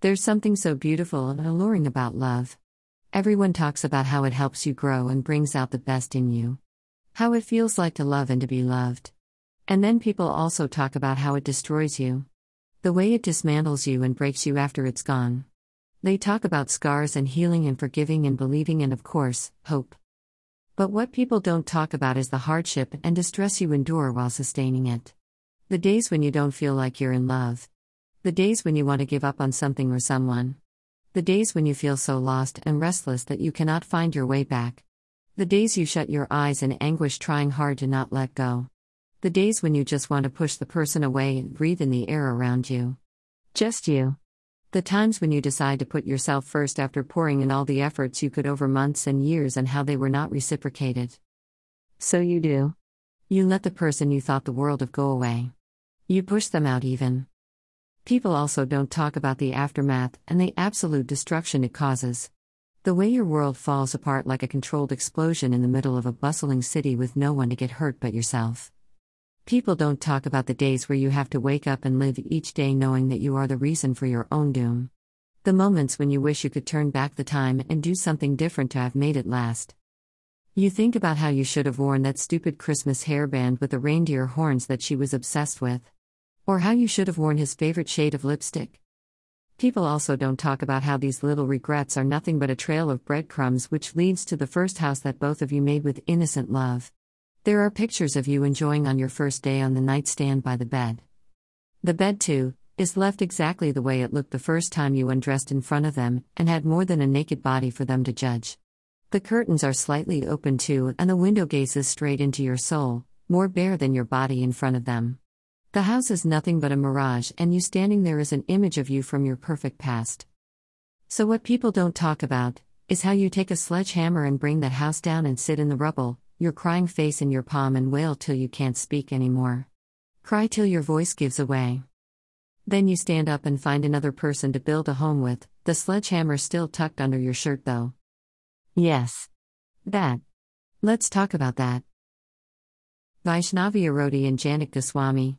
There's something so beautiful and alluring about love. Everyone talks about how it helps you grow and brings out the best in you. How it feels like to love and to be loved. And then people also talk about how it destroys you. The way it dismantles you and breaks you after it's gone. They talk about scars and healing and forgiving and believing and, of course, hope. But what people don't talk about is the hardship and distress you endure while sustaining it. The days when you don't feel like you're in love. The days when you want to give up on something or someone. The days when you feel so lost and restless that you cannot find your way back. The days you shut your eyes in anguish trying hard to not let go. The days when you just want to push the person away and breathe in the air around you. Just you. The times when you decide to put yourself first after pouring in all the efforts you could over months and years and how they were not reciprocated. So you do. You let the person you thought the world of go away. You push them out even. People also don't talk about the aftermath and the absolute destruction it causes. The way your world falls apart like a controlled explosion in the middle of a bustling city with no one to get hurt but yourself. People don't talk about the days where you have to wake up and live each day knowing that you are the reason for your own doom. The moments when you wish you could turn back the time and do something different to have made it last. You think about how you should have worn that stupid Christmas hairband with the reindeer horns that she was obsessed with. Or how you should have worn his favorite shade of lipstick. People also don't talk about how these little regrets are nothing but a trail of breadcrumbs which leads to the first house that both of you made with innocent love. There are pictures of you enjoying on your first day on the nightstand by the bed. The bed, too, is left exactly the way it looked the first time you undressed in front of them and had more than a naked body for them to judge. The curtains are slightly open, too, and the window gazes straight into your soul, more bare than your body in front of them. The house is nothing but a mirage, and you standing there is an image of you from your perfect past. So what people don't talk about is how you take a sledgehammer and bring that house down and sit in the rubble, your crying face in your palm, and wail till you can't speak anymore. Cry till your voice gives away. Then you stand up and find another person to build a home with, the sledgehammer still tucked under your shirt though. Yes. That. Let's talk about that. Vaishnavi Arodi and Janak Goswami.